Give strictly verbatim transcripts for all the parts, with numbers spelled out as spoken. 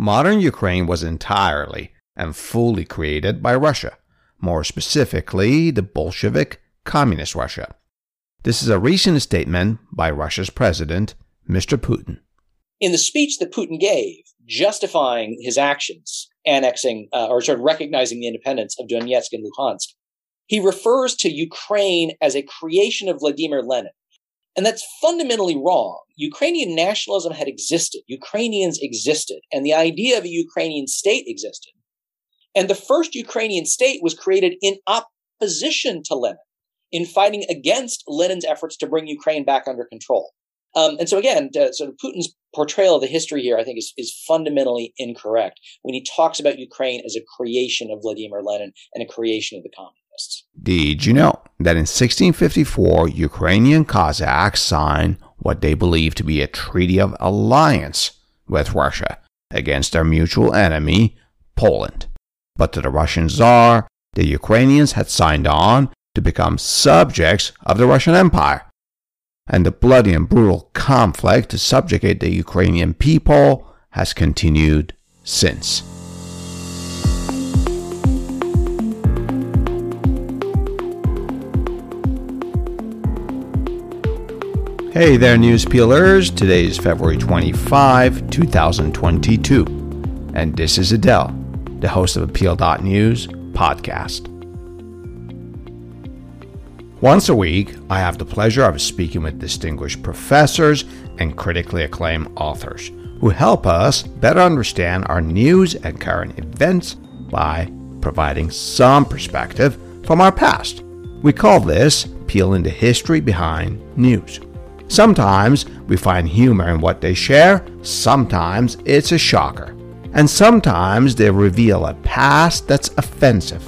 Modern Ukraine was entirely and fully created by Russia, more specifically the Bolshevik Communist Russia. This is a recent statement by Russia's president, Mister Putin. In the speech that Putin gave, justifying his actions, annexing uh, or sort of recognizing the independence of Donetsk and Luhansk, he refers to Ukraine as a creation of Vladimir Lenin. And that's fundamentally wrong. Ukrainian nationalism had existed. Ukrainians existed. And the idea of a Ukrainian state existed. And the first Ukrainian state was created in opposition to Lenin, in fighting against Lenin's efforts to bring Ukraine back under control. Um, and so again, uh, sort of Putin's portrayal of the history here, I think, is, is fundamentally incorrect when he talks about Ukraine as a creation of Vladimir Lenin and a creation of the communists. Did you know that in sixteen fifty-four, Ukrainian Cossacks signed what they believed to be a treaty of alliance with Russia against their mutual enemy, Poland? But to the Russian Tsar, the Ukrainians had signed on to become subjects of the Russian Empire. And the bloody and brutal conflict to subjugate the Ukrainian people has continued since. Hey there, News Peelers. Today is February twenty-fifth, two thousand twenty-two. And this is Adele, the host of the Peel dot news podcast. Once a week, I have the pleasure of speaking with distinguished professors and critically acclaimed authors who help us better understand our news and current events by providing some perspective from our past. We call this peeling the history behind news. Sometimes we find humor in what they share, sometimes it's a shocker, and sometimes they reveal a past that's offensive.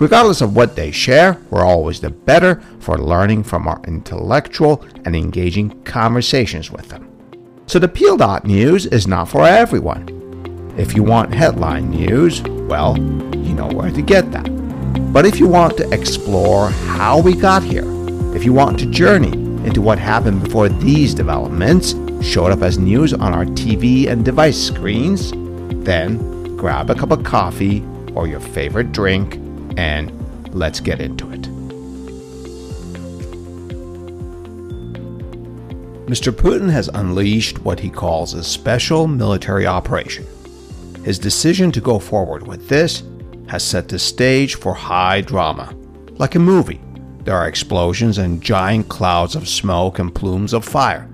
Regardless of what they share, we're always the better for learning from our intellectual and engaging conversations with them. So the Peel dot news is not for everyone. If you want headline news, well, you know where to get that. But if you want to explore how we got here, if you want to journey into what happened before these developments showed up as news on our T V and device screens, then grab a cup of coffee or your favorite drink and let's get into it. Mister Putin has unleashed what he calls a special military operation. His decision to go forward with this has set the stage for high drama. Like a movie, there are explosions and giant clouds of smoke and plumes of fire.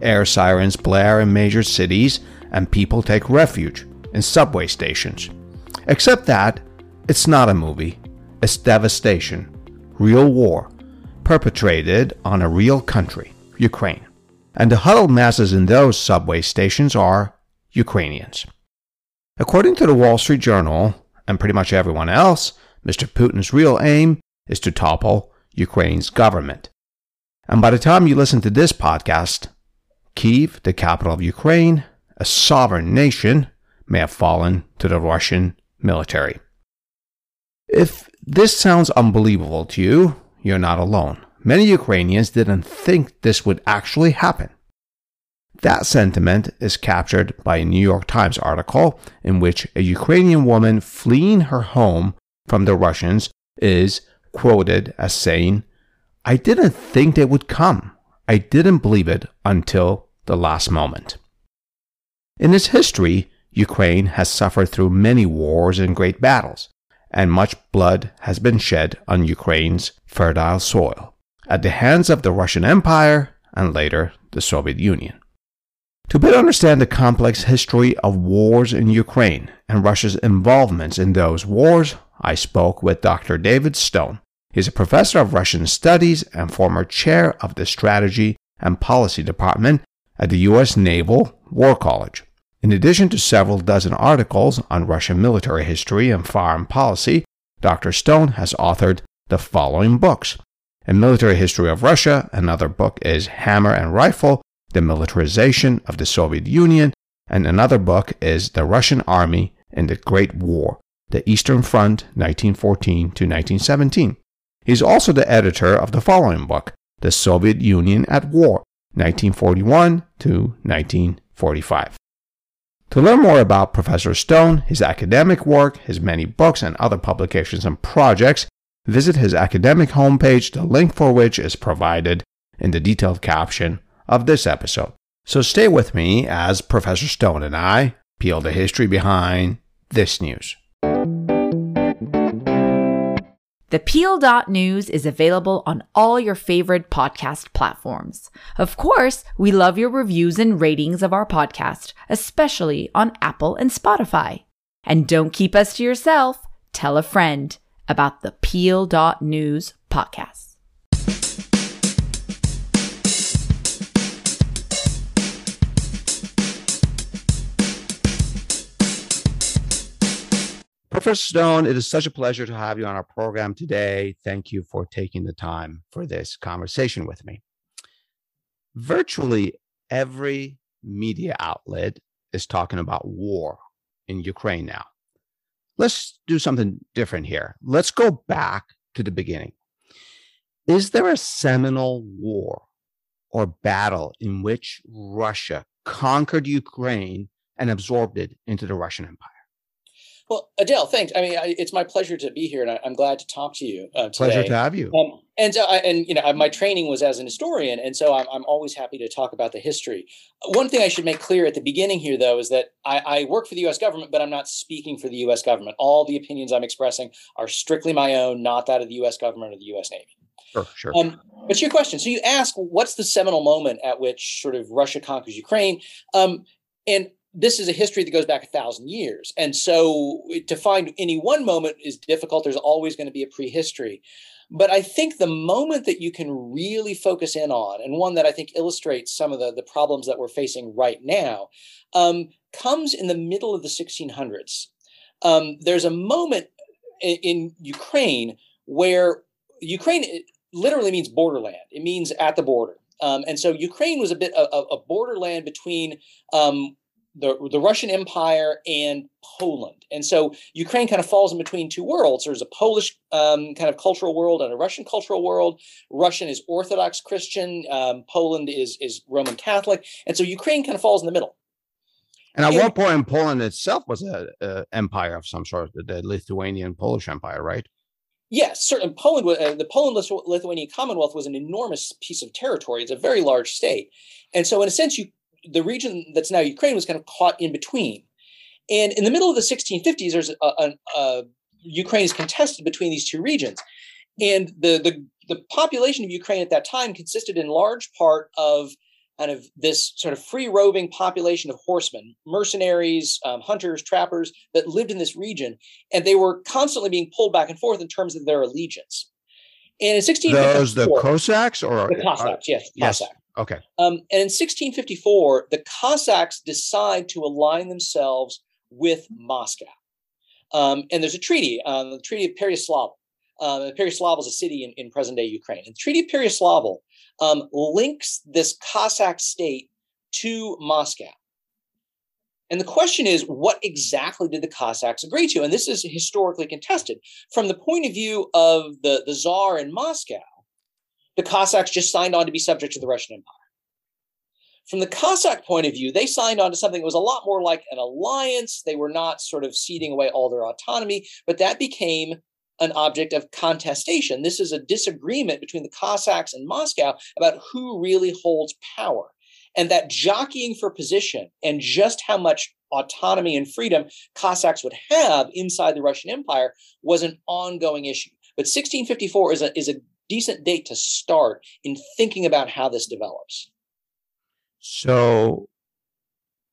Air sirens blare in major cities, and people take refuge in subway stations. Except that it's not a movie, it's devastation, real war, perpetrated on a real country, Ukraine. And the huddled masses in those subway stations are Ukrainians. According to the Wall Street Journal, and pretty much everyone else, Mister Putin's real aim is to topple Ukraine's government. And by the time you listen to this podcast, Kyiv, the capital of Ukraine, a sovereign nation, may have fallen to the Russian military. If this sounds unbelievable to you, you're not alone. Many Ukrainians didn't think this would actually happen. That sentiment is captured by a New York Times article in which a Ukrainian woman fleeing her home from the Russians is quoted as saying, "I didn't think they would come. I didn't believe it until the last moment." In its history, Ukraine has suffered through many wars and great battles, and much blood has been shed on Ukraine's fertile soil at the hands of the Russian Empire and later the Soviet Union. To better understand the complex history of wars in Ukraine and Russia's involvements in those wars, I spoke with Doctor David Stone. He's a professor of Russian studies and former chair of the Strategy and Policy Department at the U S Naval War College. In addition to several dozen articles on Russian military history and foreign policy, Doctor Stone has authored the following books. A Military History of Russia, another book is Hammer and Rifle, The Militarization of the Soviet Union, and another book is The Russian Army in the Great War, The Eastern Front, nineteen fourteen to nineteen seventeen. He's also the editor of the following book, The Soviet Union at War, nineteen forty-one to nineteen forty-five. To learn more about Professor Stone, his academic work, his many books, and other publications and projects, visit his academic homepage, the link for which is provided in the detailed caption of this episode. So stay with me as Professor Stone and I peel the history behind this news. The Peel dot news is available on all your favorite podcast platforms. Of course, we love your reviews and ratings of our podcast, especially on Apple and Spotify. And don't keep us to yourself. Tell a friend about the Peel dot news podcast. Professor Stone, it is such a pleasure to have you on our program today. Thank you for taking the time for this conversation with me. Virtually every media outlet is talking about war in Ukraine now. Let's do something different here. Let's go back to the beginning. Is there a seminal war or battle in which Russia conquered Ukraine and absorbed it into the Russian Empire? Well, Adele, thanks. I mean, I, it's my pleasure to be here, and I, I'm glad to talk to you uh, today. Pleasure to have you. Um, and so, I, and you know, I, my training was as an historian, and so I'm, I'm always happy to talk about the history. One thing I should make clear at the beginning here, though, is that I, I work for the U S government, but I'm not speaking for the U S government. All the opinions I'm expressing are strictly my own, not that of the U S government or the U S Navy. Sure, sure. Um, but to your question, so you ask, what's the seminal moment at which sort of Russia conquers Ukraine? Um, and This is a history that goes back a thousand years. And so to find any one moment is difficult. There's always going to be a prehistory. But I think the moment that you can really focus in on, and one that I think illustrates some of the, the problems that we're facing right now, um, comes in the middle of the sixteen hundreds. Um, there's a moment in, in Ukraine where Ukraine literally means borderland. It means at the border. Um, and so Ukraine was a bit of a borderland between um, The, the Russian Empire and Poland. And so Ukraine kind of falls in between two worlds. There's a Polish um, kind of cultural world and a Russian cultural world. Russian is Orthodox Christian. Um, Poland is is Roman Catholic. And so Ukraine kind of falls in the middle. And at and, one point, Poland itself was an empire of some sort, the, the Lithuanian Polish Empire, right? Yes, certainly. Poland, uh, the Poland-Lithuanian Commonwealth was an enormous piece of territory. It's a very large state. And so in a sense, you the region that's now Ukraine was kind of caught in between. And in the middle of the sixteen fifties, there's a, a, a Ukraine is contested between these two regions. And the, the the population of Ukraine at that time consisted in large part of kind of this sort of free roving population of horsemen, mercenaries, um, hunters, trappers that lived in this region. And they were constantly being pulled back and forth in terms of their allegiance. And in sixteen fifty-four, those the Cossacks or the Cossacks, yes, yes. Cossacks. Okay. Um, and in sixteen fifty-four, the Cossacks decide to align themselves with Moscow. Um, and there's a treaty, uh, the Treaty of Pereyaslav. Uh, Pereyaslav is a city in, in present-day Ukraine. And the Treaty of Pereyaslav um, links this Cossack state to Moscow. And the question is, what exactly did the Cossacks agree to? And this is historically contested. From the point of view of the, the Tsar in Moscow, the Cossacks just signed on to be subject to the Russian Empire. From the Cossack point of view, they signed on to something that was a lot more like an alliance. They were not sort of ceding away all their autonomy, but that became an object of contestation. This is a disagreement between the Cossacks and Moscow about who really holds power. And that jockeying for position and just how much autonomy and freedom Cossacks would have inside the Russian Empire was an ongoing issue. But sixteen fifty-four is a, is a decent date to start in thinking about how this develops. So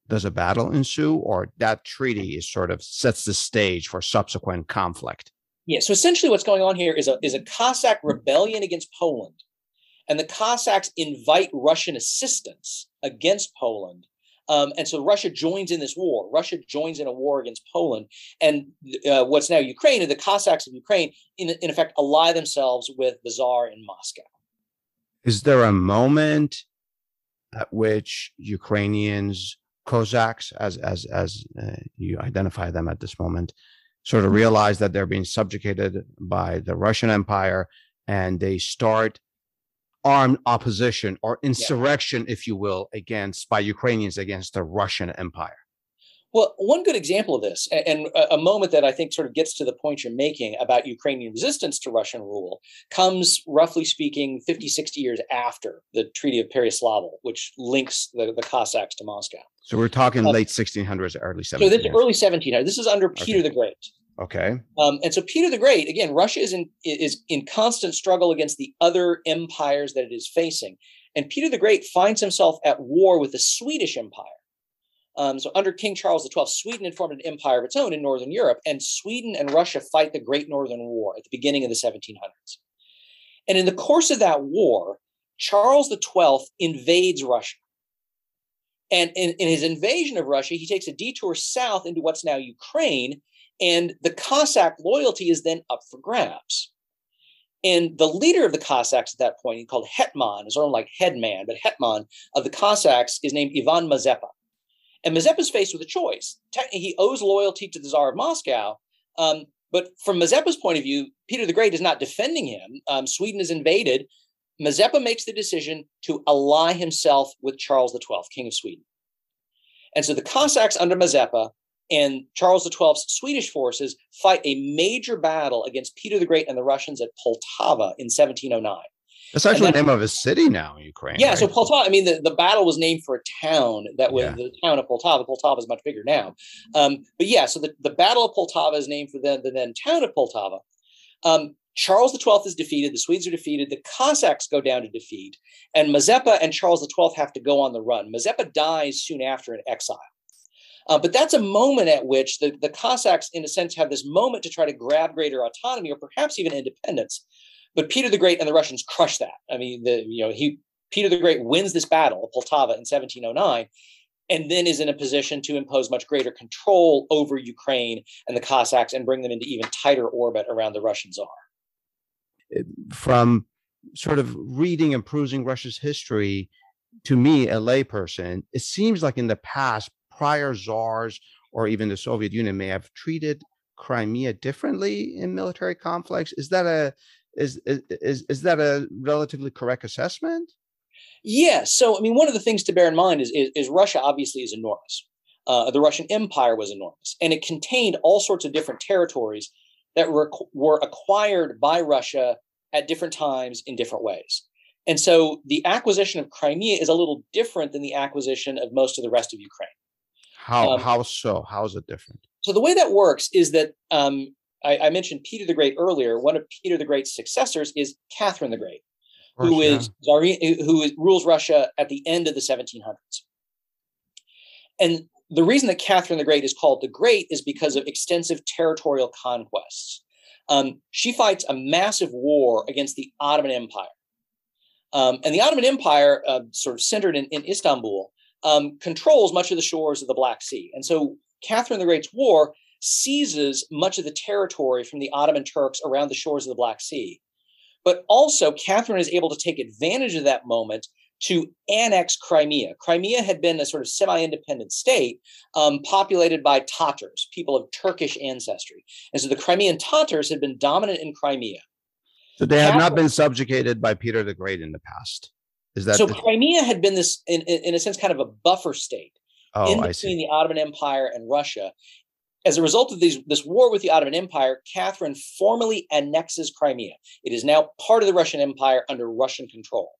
does a battle ensue, or that treaty is sort of sets the stage for subsequent conflict? Yeah. So essentially what's going on here is a, is a Cossack rebellion against Poland, and the Cossacks invite Russian assistance against Poland. Um, and so Russia joins in this war. Russia joins in a war against Poland. And uh, what's now Ukraine, and the Cossacks of Ukraine, in, in effect, ally themselves with the Tsar in Moscow. Is there a moment at which Ukrainians, Cossacks, as, as, as uh, you identify them at this moment, sort of realize that they're being subjugated by the Russian Empire, and they start armed opposition or insurrection, yeah. if you will, against by Ukrainians against the Russian Empire? Well, one good example of this, and a moment that I think sort of gets to the point you're making about Ukrainian resistance to Russian rule, comes, roughly speaking, fifty, sixty years after the Treaty of Pereyaslav, which links the, the Cossacks to Moscow. So we're talking um, late sixteen hundreds, early seventeen hundreds. So this is early seventeen hundreds. This is under Peter okay. the Great. Okay. Um, and so Peter the Great, again, Russia is in, is in constant struggle against the other empires that it is facing. And Peter the Great finds himself at war with the Swedish Empire. Um, so under King Charles the twelfth, Sweden had formed an empire of its own in Northern Europe, and Sweden and Russia fight the Great Northern War at the beginning of the seventeen hundreds. And in the course of that war, Charles the twelfth invades Russia. And in, in his invasion of Russia, he takes a detour south into what's now Ukraine, and the Cossack loyalty is then up for grabs. And the leader of the Cossacks at that point, called Hetman, is sort of like headman, but Hetman of the Cossacks is named Ivan Mazepa. And Mazepa is faced with a choice. He owes loyalty to the Tsar of Moscow. Um, but from Mazepa's point of view, Peter the Great is not defending him. Um, Sweden is invaded. Mazepa makes the decision to ally himself with Charles the twelfth, King of Sweden. And so the Cossacks under Mazepa and Charles the twelfth's Swedish forces fight a major battle against Peter the Great and the Russians at Poltava in seventeen oh nine. That's actually the name of a city now in Ukraine. Yeah, right? So Poltava, I mean, the, the battle was named for a town that was yeah. the town of Poltava. Poltava is much bigger now. Um, but yeah, so the, the Battle of Poltava is named for the, the then town of Poltava. Um, Charles the twelfth is defeated. The Swedes are defeated. The Cossacks go down to defeat. And Mazepa and Charles the twelfth have to go on the run. Mazepa dies soon after in exile. Uh, but that's a moment at which the, the Cossacks, in a sense, have this moment to try to grab greater autonomy or perhaps even independence. But Peter the Great and the Russians crush that. I mean, the, you know, he Peter the Great wins this battle of Poltava in seventeen oh nine, and then is in a position to impose much greater control over Ukraine and the Cossacks and bring them into even tighter orbit around the Russian Tsar. From sort of reading and perusing Russia's history, to me, a layperson, it seems like in the past, prior czars or even the Soviet Union may have treated Crimea differently in military conflicts. Is that a Is, is is that a relatively correct assessment? Yes. Yeah, so, I mean, one of the things to bear in mind is, is, is Russia obviously is enormous. Uh, the Russian Empire was enormous, and it contained all sorts of different territories that were, were acquired by Russia at different times in different ways. And so the acquisition of Crimea is a little different than the acquisition of most of the rest of Ukraine. How, um, how so? How is it different? So the way that works is that um, I mentioned Peter the Great earlier. One of Peter the Great's successors is Catherine the Great, course, who is yeah. who is, rules Russia at the end of the seventeen hundreds. And the reason that Catherine the Great is called the Great is because of extensive territorial conquests. Um, she fights a massive war against the Ottoman Empire. Um, and the Ottoman Empire, uh, sort of centered in, in Istanbul, um, controls much of the shores of the Black Sea. And so Catherine the Great's war seizes much of the territory from the Ottoman Turks around the shores of the Black Sea. But also, Catherine is able to take advantage of that moment to annex Crimea. Crimea had been a sort of semi-independent state um, populated by Tatars, people of Turkish ancestry. And so the Crimean Tatars had been dominant in Crimea. So they have Catherine, not been subjugated by Peter the Great in the past. Is that so? The- Crimea had been this, in, in a sense, kind of a buffer state oh, in between the Ottoman Empire and Russia. As a result of these, this war with the Ottoman Empire, Catherine formally annexes Crimea. It is now part of the Russian Empire under Russian control.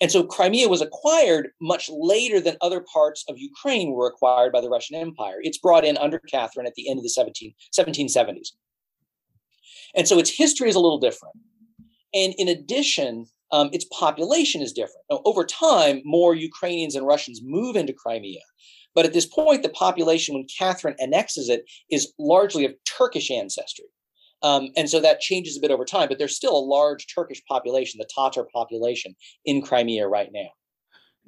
And so Crimea was acquired much later than other parts of Ukraine were acquired by the Russian Empire. It's brought in under Catherine at the end of the seventeen seventies. And so its history is a little different. And in addition, um, its population is different. Now, over time, more Ukrainians and Russians move into Crimea. But at this point, the population, when Catherine annexes it, is largely of Turkish ancestry. Um, and so that changes a bit over time, but there's still a large Turkish population, the Tatar population in Crimea right now.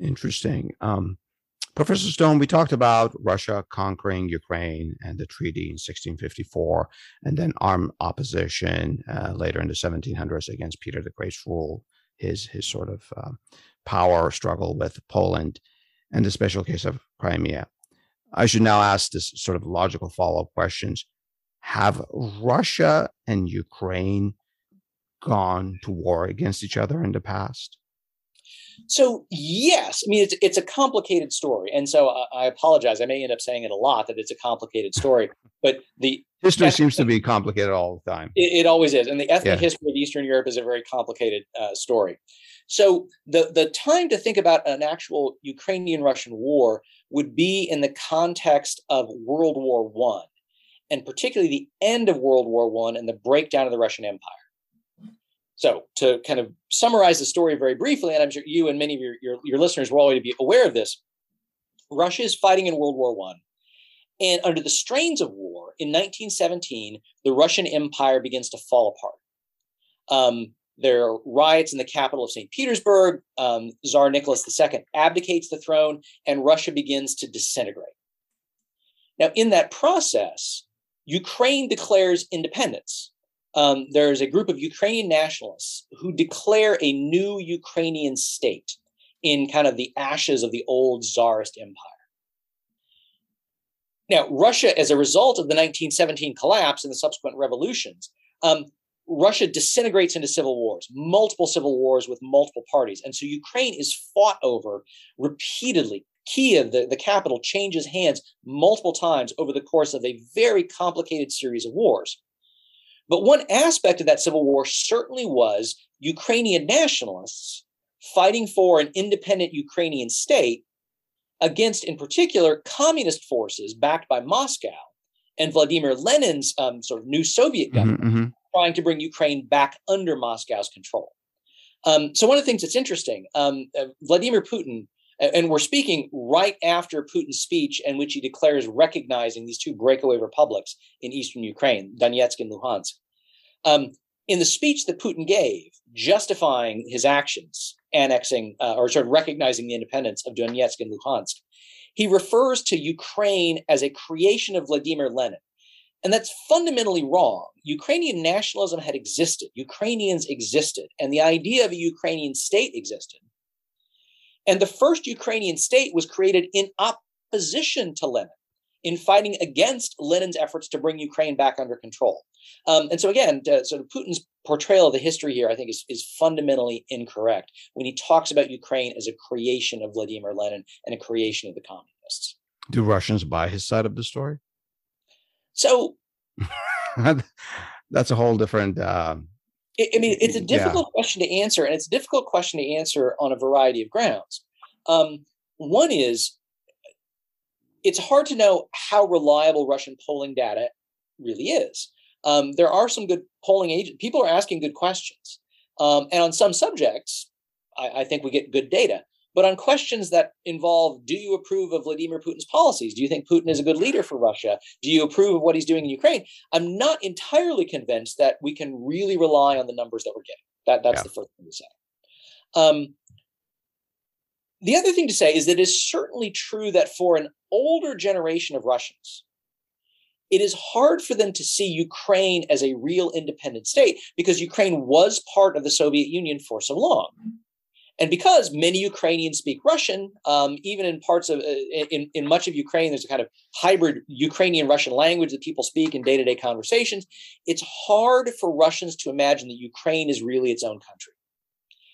Interesting. Um, Professor Stone, we talked about Russia conquering Ukraine and the treaty in sixteen fifty-four, and then armed opposition uh, later in the seventeen hundreds against Peter the Great's rule, his, his sort of uh, power struggle with Poland, and the special case of Crimea. I should now ask this sort of logical follow-up questions. Have Russia and Ukraine gone to war against each other in the past? So yes, I mean, it's, it's a complicated story. And so I, I apologize. I may end up saying it a lot, that it's a complicated story, but the history eth- seems to be complicated all the time. It, it always is. And the ethnic yeah. history of Eastern Europe is a very complicated uh, story. So the, the time to think about an actual Ukrainian-Russian war would be in the context of World War One, and particularly the end of World War One and the breakdown of the Russian Empire. So to kind of summarize the story very briefly, and I'm sure you and many of your, your, your listeners will already be aware of this, Russia is fighting in World War One, and under the strains of war, in nineteen seventeen, the Russian Empire begins to fall apart. Um, there are riots in the capital of Saint Petersburg, um, Tsar Nicholas the Second abdicates the throne, and Russia begins to disintegrate. Now, in that process, Ukraine declares independence. Um, there's a group of Ukrainian nationalists who declare a new Ukrainian state in kind of the ashes of the old Tsarist empire. Now, Russia, as a result of the nineteen seventeen collapse and the subsequent revolutions, um, Russia disintegrates into civil wars, multiple civil wars with multiple parties. And so Ukraine is fought over repeatedly. Kyiv, the, the capital, changes hands multiple times over the course of a very complicated series of wars. But one aspect of that civil war certainly was Ukrainian nationalists fighting for an independent Ukrainian state against, in particular, communist forces backed by Moscow and Vladimir Lenin's um, sort of new Soviet government mm-hmm. trying to bring Ukraine back under Moscow's control. Um, so one of the things that's interesting, um, uh, Vladimir Putin, and we're speaking right after Putin's speech in which he declares recognizing these two breakaway republics in eastern Ukraine, Donetsk and Luhansk. Um, in the speech that Putin gave, justifying his actions, annexing uh, or sort of recognizing the independence of Donetsk and Luhansk, he refers to Ukraine as a creation of Vladimir Lenin. And that's fundamentally wrong. Ukrainian nationalism had existed. Ukrainians existed. And the idea of a Ukrainian state existed. And the first Ukrainian state was created in opposition to Lenin, in fighting against Lenin's efforts to bring Ukraine back under control. Um, and so again, uh, sort of Putin's portrayal of the history here, I think, is, is fundamentally incorrect when he talks about Ukraine as a creation of Vladimir Lenin and a creation of the communists. Do Russians buy his side of the story? So that's a whole different... Uh... I mean, it's a difficult yeah. question to answer, and it's a difficult question to answer on a variety of grounds. Um, one is, it's hard to know how reliable Russian polling data really is. Um, there are some good polling agents. People are asking good questions. Um, and on some subjects, I, I think we get good data. But on questions that involve, do you approve of Vladimir Putin's policies? Do you think Putin is a good leader for Russia? Do you approve of what he's doing in Ukraine? I'm not entirely convinced that we can really rely on the numbers that we're getting. That, that's yeah. the first thing to say. Um, the other thing to say is that it is certainly true that for an older generation of Russians, it is hard for them to see Ukraine as a real independent state because Ukraine was part of the Soviet Union for so long. And because many Ukrainians speak Russian, um, even in parts of, uh, in, in much of Ukraine, there's a kind of hybrid Ukrainian-Russian language that people speak in day-to-day conversations. It's hard for Russians to imagine that Ukraine is really its own country,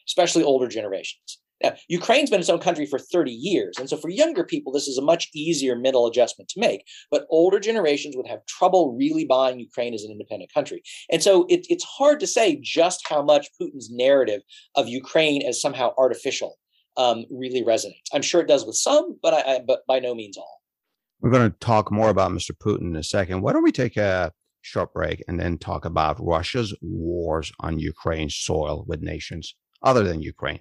especially older generations. Now, Ukraine's been its own country for thirty years. And so for younger people, this is a much easier mental adjustment to make. But older generations would have trouble really buying Ukraine as an independent country. And so it, it's hard to say just how much Putin's narrative of Ukraine as somehow artificial um, really resonates. I'm sure it does with some, but, I, I, but by no means all. We're going to talk more about Mister Putin in a second. Why don't we take a short break and then talk about Russia's wars on Ukraine's soil with nations other than Ukraine?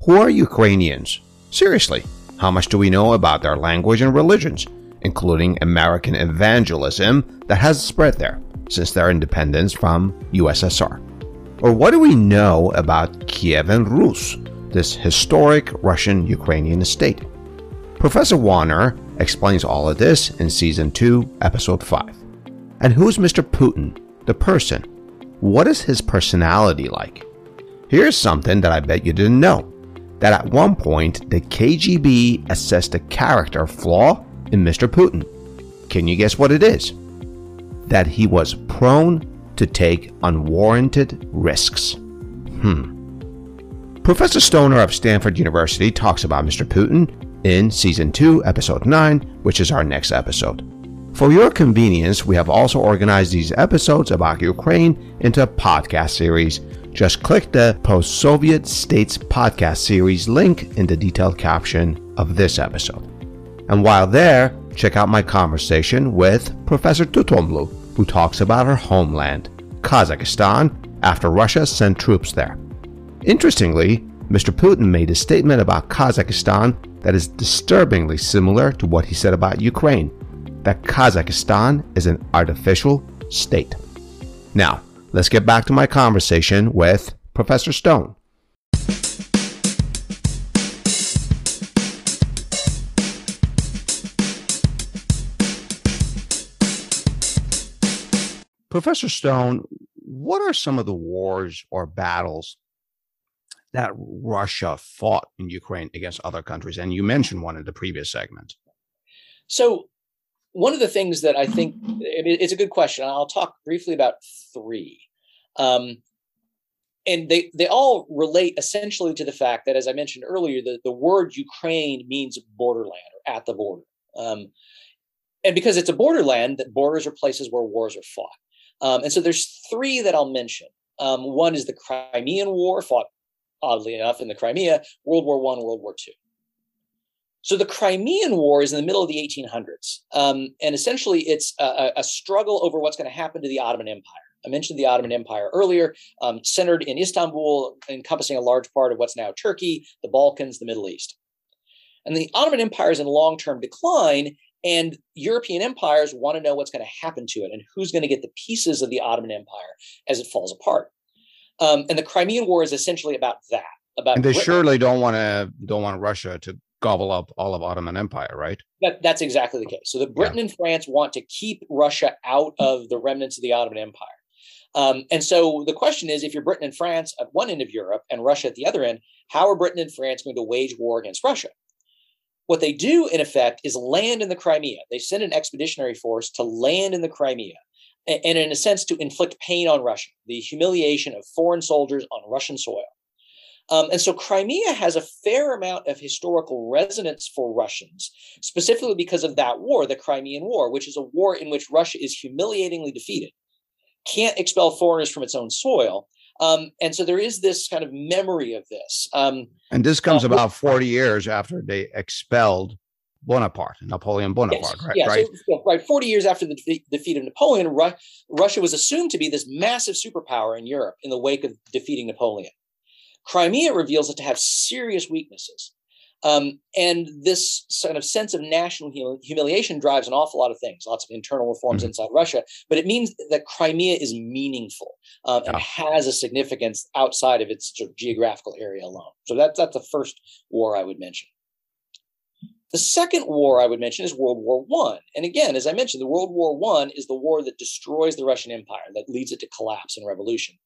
Who are Ukrainians? Seriously, how much do we know about their language and religions, including American evangelism that has spread there since their independence from U S S R? Or what do we know about Kiev and Rus, this historic Russian-Ukrainian state? Professor Warner explains all of this in Season two, Episode five. And who's Mister Putin, the person? What is his personality like? Here's something that I bet you didn't know. That at one point, the K G B assessed a character flaw in Mister Putin. Can you guess what it is? That he was prone to take unwarranted risks. Hmm. Professor Stoner of Stanford University talks about Mister Putin in Season two, Episode nine, which is our next episode. For your convenience, we have also organized these episodes about Ukraine into a podcast series. Just click the Post-Soviet States Podcast Series link in the detailed caption of this episode. And while there, check out my conversation with Professor Tutomlu, who talks about her homeland, Kazakhstan, after Russia sent troops there. Interestingly, Mister Putin made a statement about Kazakhstan that is disturbingly similar to what he said about Ukraine, that Kazakhstan is an artificial state. Now, let's get back to my conversation with Professor Stone. Professor Stone, what are some of the wars or battles that Russia fought in Ukraine against other countries? And you mentioned one in the previous segment. So one of the things that I think, it's a good question. I'll talk briefly about three. Um, and they, they all relate essentially to the fact that, as I mentioned earlier, the, the word Ukraine means borderland or at the border. Um, and because it's a borderland, that borders are places where wars are fought. Um, and so there's three that I'll mention. Um, one is the Crimean War, fought, oddly enough, in the Crimea, World War One, World War Two. So the Crimean War is in the middle of the eighteen hundreds. Um, and essentially, it's a, a struggle over what's going to happen to the Ottoman Empire. I mentioned the Ottoman Empire earlier, um, centered in Istanbul, encompassing a large part of what's now Turkey, the Balkans, the Middle East. And the Ottoman Empire is in long-term decline, and European empires want to know what's going to happen to it and who's going to get the pieces of the Ottoman Empire as it falls apart. Um, and the Crimean War is essentially about that. About and they Britain. surely don't want to don't want Russia to gobble up all of Ottoman Empire, right? That, that's exactly the case. So the Britain yeah. and France want to keep Russia out of the remnants of the Ottoman Empire. Um, and so the question is, if you're Britain and France at one end of Europe and Russia at the other end, how are Britain and France going to wage war against Russia? What they do, in effect, is land in the Crimea. They send an expeditionary force to land in the Crimea and, and in a sense, to inflict pain on Russia, the humiliation of foreign soldiers on Russian soil. Um, and so Crimea has a fair amount of historical resonance for Russians, specifically because of that war, the Crimean War, which is a war in which Russia is humiliatingly defeated, can't expel foreigners from its own soil. Um, and so there is this kind of memory of this. Um, and this comes uh, about forty years after they expelled Bonaparte, Napoleon Bonaparte, yes, right? Yeah, right? So, right. forty years after the defeat of Napoleon, Ru- Russia was assumed to be this massive superpower in Europe in the wake of defeating Napoleon. Crimea reveals it to have serious weaknesses. Um, and this sort of sense of national hum- humiliation drives an awful lot of things, lots of internal reforms mm-hmm. inside Russia, but it means that Crimea is meaningful uh, and oh. has a significance outside of its sort of geographical area alone. So that, that's the first war I would mention. The second war I would mention is World War One. And again, as I mentioned, the World War One is the war that destroys the Russian Empire, that leads it to collapse and revolution.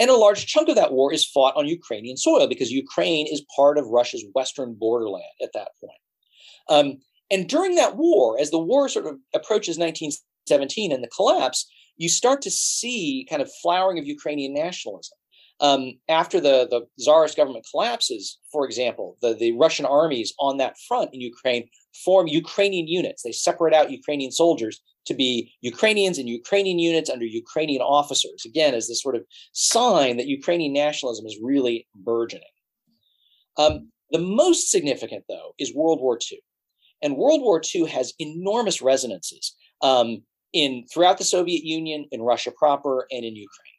And a large chunk of that war is fought on Ukrainian soil because Ukraine is part of Russia's western borderland at that point. Um, and during that war, as the war sort of approaches nineteen seventeen and the collapse, you start to see kind of flowering of Ukrainian nationalism. Um, after the, the Tsarist government collapses, for example, the, the Russian armies on that front in Ukraine form Ukrainian units. They separate out Ukrainian soldiers to be Ukrainians and Ukrainian units under Ukrainian officers, again, as this sort of sign that Ukrainian nationalism is really burgeoning. Um, the most significant, though, is World War Two. And World War Two has enormous resonances um, in throughout the Soviet Union, in Russia proper, and in Ukraine.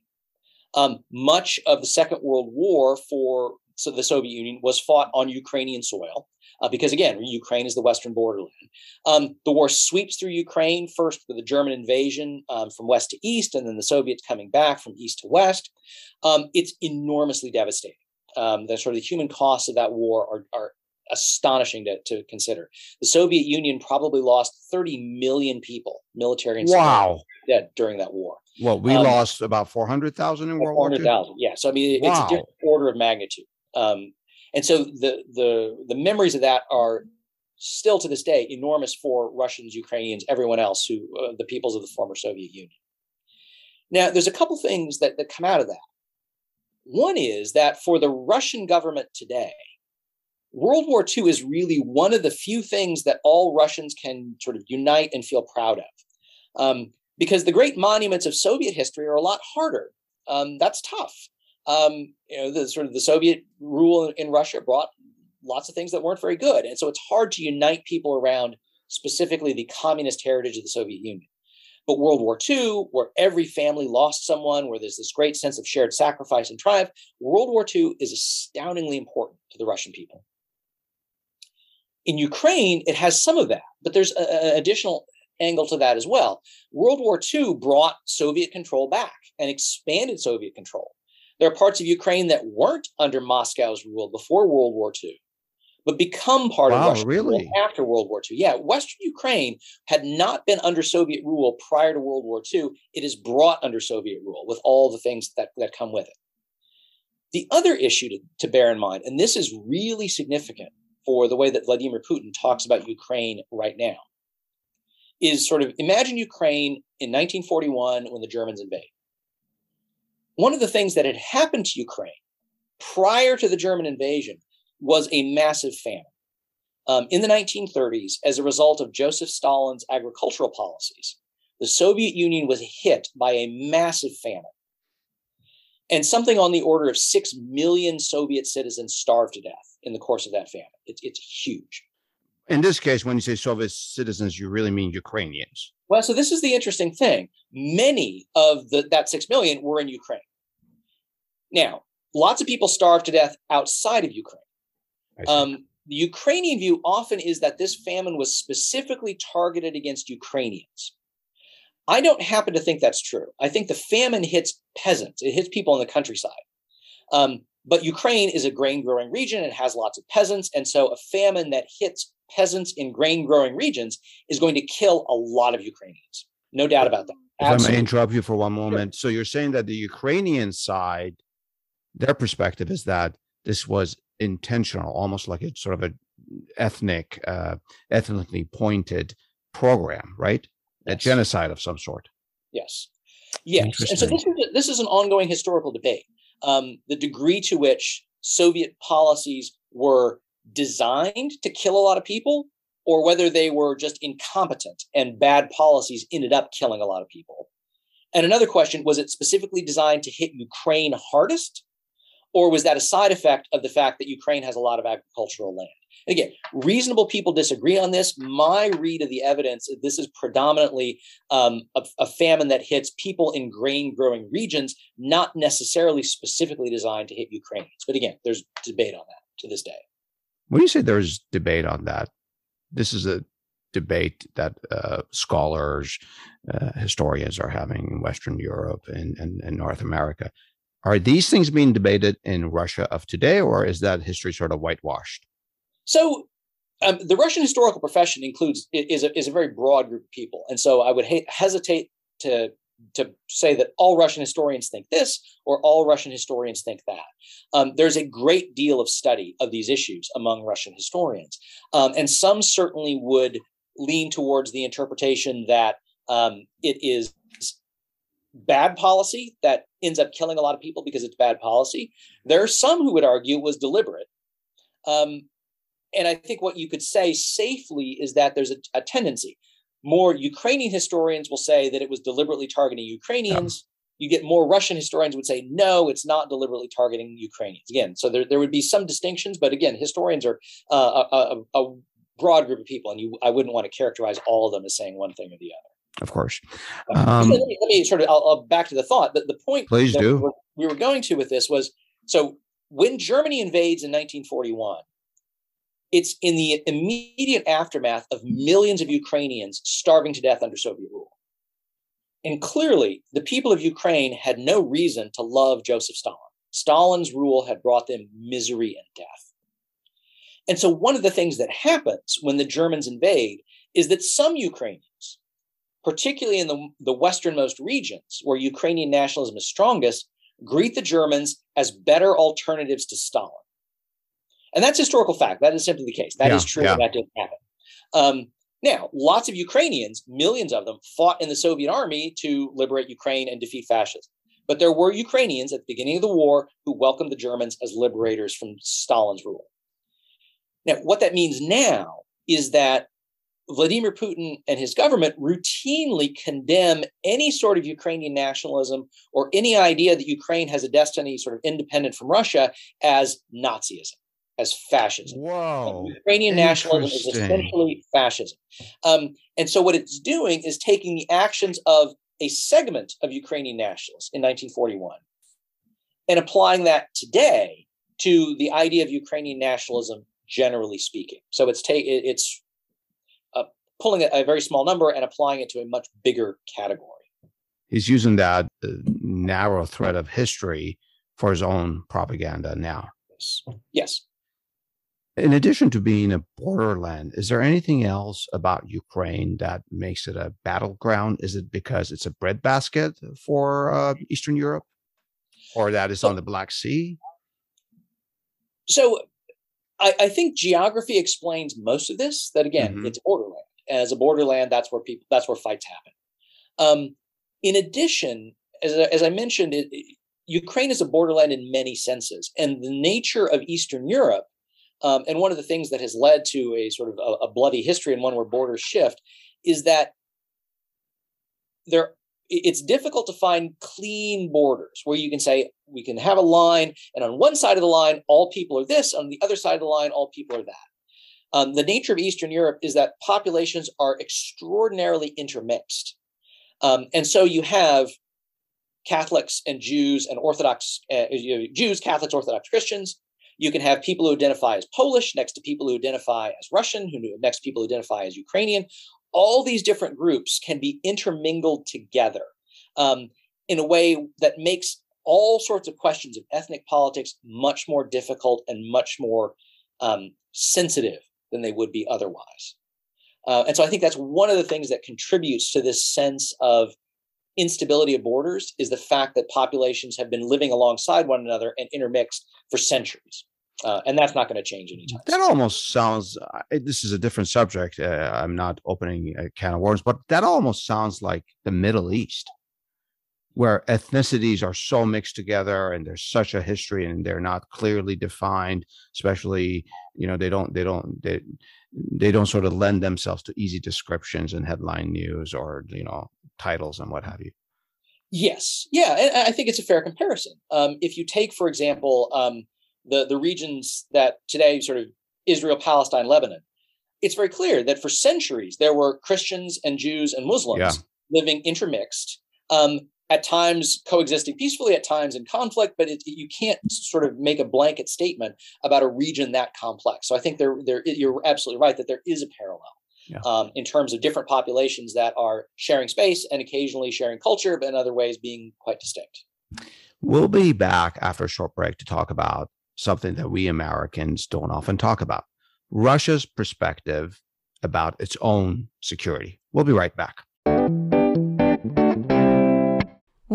Um, much of the Second World War for so the Soviet Union was fought on Ukrainian soil. Uh, because, again, Ukraine is the western borderland. Um, the war sweeps through Ukraine, first with the German invasion um, from west to east, and then the Soviets coming back from east to west. Um, it's enormously devastating. Um, the sort of the human costs of that war are, are astonishing to, to consider. The Soviet Union probably lost thirty million people, military and civilian, wow. dead during that war. Well, we um, lost about four hundred thousand in World War Two? four hundred thousand, yeah. So, I mean, wow. it's a different order of magnitude. Um And so the, the the memories of that are still to this day enormous for Russians, Ukrainians, everyone else, who uh, the peoples of the former Soviet Union. Now, there's a couple things that, that come out of that. One is that for the Russian government today, World War Two is really one of the few things that all Russians can sort of unite and feel proud of, um, because the great monuments of Soviet history are a lot harder. Um, that's tough. Um, you know, the sort of the Soviet rule in Russia brought lots of things that weren't very good. And so it's hard to unite people around specifically the communist heritage of the Soviet Union. But World War Two, where every family lost someone, where there's this great sense of shared sacrifice and triumph, World War Two is astoundingly important to the Russian people. In Ukraine, it has some of that, but there's an additional angle to that as well. World War Two brought Soviet control back and expanded Soviet control. There are parts of Ukraine that weren't under Moscow's rule before World War Two, but become part wow, of Russian really? rule after World War Two. Yeah, Western Ukraine had not been under Soviet rule prior to World War Two. It is brought under Soviet rule with all the things that, that come with it. The other issue to, to bear in mind, and this is really significant for the way that Vladimir Putin talks about Ukraine right now, is sort of imagine Ukraine in nineteen forty-one when the Germans invade. One of the things that had happened to Ukraine prior to the German invasion was a massive famine. Um, in the nineteen thirties, as a result of Joseph Stalin's agricultural policies, the Soviet Union was hit by a massive famine. And something on the order of six million Soviet citizens starved to death in the course of that famine. It, it's huge. In this case, when you say Soviet citizens, you really mean Ukrainians. Well, so this is the interesting thing. Many of the, that six million were in Ukraine. Now, lots of people starved to death outside of Ukraine. Um, the Ukrainian view often is that this famine was specifically targeted against Ukrainians. I don't happen to think that's true. I think the famine hits peasants. It hits people in the countryside. Um, but Ukraine is a grain-growing region and has lots of peasants. And so a famine that hits peasants in grain-growing regions is going to kill a lot of Ukrainians. No doubt about that. Absolutely. If I may interrupt you for one moment. Sure. So you're saying that the Ukrainian side, their perspective is that this was intentional, almost like it's sort of an ethnic, uh, ethnically pointed program, right? Yes. A genocide of some sort. Yes. Yes. And so this is, a, this is an ongoing historical debate. Um, the degree to which Soviet policies were designed to kill a lot of people, or whether they were just incompetent and bad policies ended up killing a lot of people. And another question, was it specifically designed to hit Ukraine hardest? Or was that a side effect of the fact that Ukraine has a lot of agricultural land? And again, reasonable people disagree on this. My read of the evidence, this is predominantly um, a, a famine that hits people in grain-growing regions, not necessarily specifically designed to hit Ukrainians. But again, there's debate on that to this day. When you say there's debate on that, this is a debate that uh, scholars, uh, historians are having in Western Europe and, and, and North America. Are these things being debated in Russia of today, or is that history sort of whitewashed? So um, the Russian historical profession includes is a, is a very broad group of people. And so I would ha- hesitate to, to say that all Russian historians think this or all Russian historians think that. Um, there's a great deal of study of these issues among Russian historians. Um, and some certainly would lean towards the interpretation that um, it is bad policy that ends up killing a lot of people because it's bad policy. There are some who would argue it was deliberate. Um, and I think what you could say safely is that there's a, a tendency. More Ukrainian historians will say that it was deliberately targeting Ukrainians. Yeah. You get more Russian historians would say, no, it's not deliberately targeting Ukrainians. Again, so there, there would be some distinctions, but again, historians are uh, a, a, a broad group of people, and you, I wouldn't want to characterize all of them as saying one thing or the other. Of course. Um, let, me, let me sort of I'll, I'll back to the thought, but the point please do. We, were, we were going to with this was, so when Germany invades in nineteen forty-one, it's in the immediate aftermath of millions of Ukrainians starving to death under Soviet rule. And clearly, the people of Ukraine had no reason to love Joseph Stalin. Stalin's rule had brought them misery and death. And so one of the things that happens when the Germans invade is that some Ukrainians, particularly in the, the westernmost regions where Ukrainian nationalism is strongest, greet the Germans as better alternatives to Stalin. And that's historical fact. That is simply the case. That yeah, is true. Yeah. That didn't happen. Um, now, lots of Ukrainians, millions of them, fought in the Soviet army to liberate Ukraine and defeat fascism. But there were Ukrainians at the beginning of the war who welcomed the Germans as liberators from Stalin's rule. Now, what that means now is that Vladimir Putin and his government routinely condemn any sort of Ukrainian nationalism or any idea that Ukraine has a destiny sort of independent from Russia as Nazism, as fascism. Wow. And Ukrainian nationalism is essentially fascism. Um, and so what it's doing is taking the actions of a segment of Ukrainian nationalists in nineteen forty-one and applying that today to the idea of Ukrainian nationalism, generally speaking. So it's ta- it's uh, pulling a, a very small number and applying it to a much bigger category. He's using that uh, narrow thread of history for his own propaganda now. Yes. Yes. In addition to being a borderland, is there anything else about Ukraine that makes it a battleground? Is it because it's a breadbasket for uh, Eastern Europe, or that it's on the Black Sea? So I, I think geography explains most of this, that again, mm-hmm. it's borderland. As a borderland, that's where people, that's where fights happen. Um, in addition, as, as I mentioned, it, it, Ukraine is a borderland in many senses, and the nature of Eastern Europe, Um, and one of the things that has led to a sort of a, a bloody history and one where borders shift is that there it's difficult to find clean borders where you can say we can have a line and on one side of the line, all people are this, on the other side of the line, all people are that. Um, the nature of Eastern Europe is that populations are extraordinarily intermixed. Um, and so you have Catholics and Jews and Orthodox uh, you know, Jews, Catholics, Orthodox Christians. You can have people who identify as Polish next to people who identify as Russian, who next to people who identify as Ukrainian. All these different groups can be intermingled together um, in a way that makes all sorts of questions of ethnic politics much more difficult and much more um, sensitive than they would be otherwise. Uh, and so I think that's one of the things that contributes to this sense of instability of borders is the fact that populations have been living alongside one another and intermixed for centuries. Uh, and that's not going to change anytime soon. That almost sounds, uh, this is a different subject. Uh, I'm not opening a can of worms, but that almost sounds like the Middle East, where ethnicities are so mixed together and there's such a history and they're not clearly defined, especially, you know, they don't, they don't, they, they don't sort of lend themselves to easy descriptions and headline news or, you know, titles and what have you. Yes. Yeah. And I think it's a fair comparison. Um, if you take, for example, um, the, the regions that today sort of Israel, Palestine, Lebanon, it's very clear that for centuries there were Christians and Jews and Muslims yeah. living intermixed, um, at times coexisting peacefully, at times in conflict, but it, you can't sort of make a blanket statement about a region that complex. So I think there, there, you're absolutely right that there is a parallel. Yeah. Um, in terms of different populations that are sharing space and occasionally sharing culture, but in other ways being quite distinct. We'll be back after a short break to talk about something that we Americans don't often talk about, Russia's perspective about its own security. We'll be right back.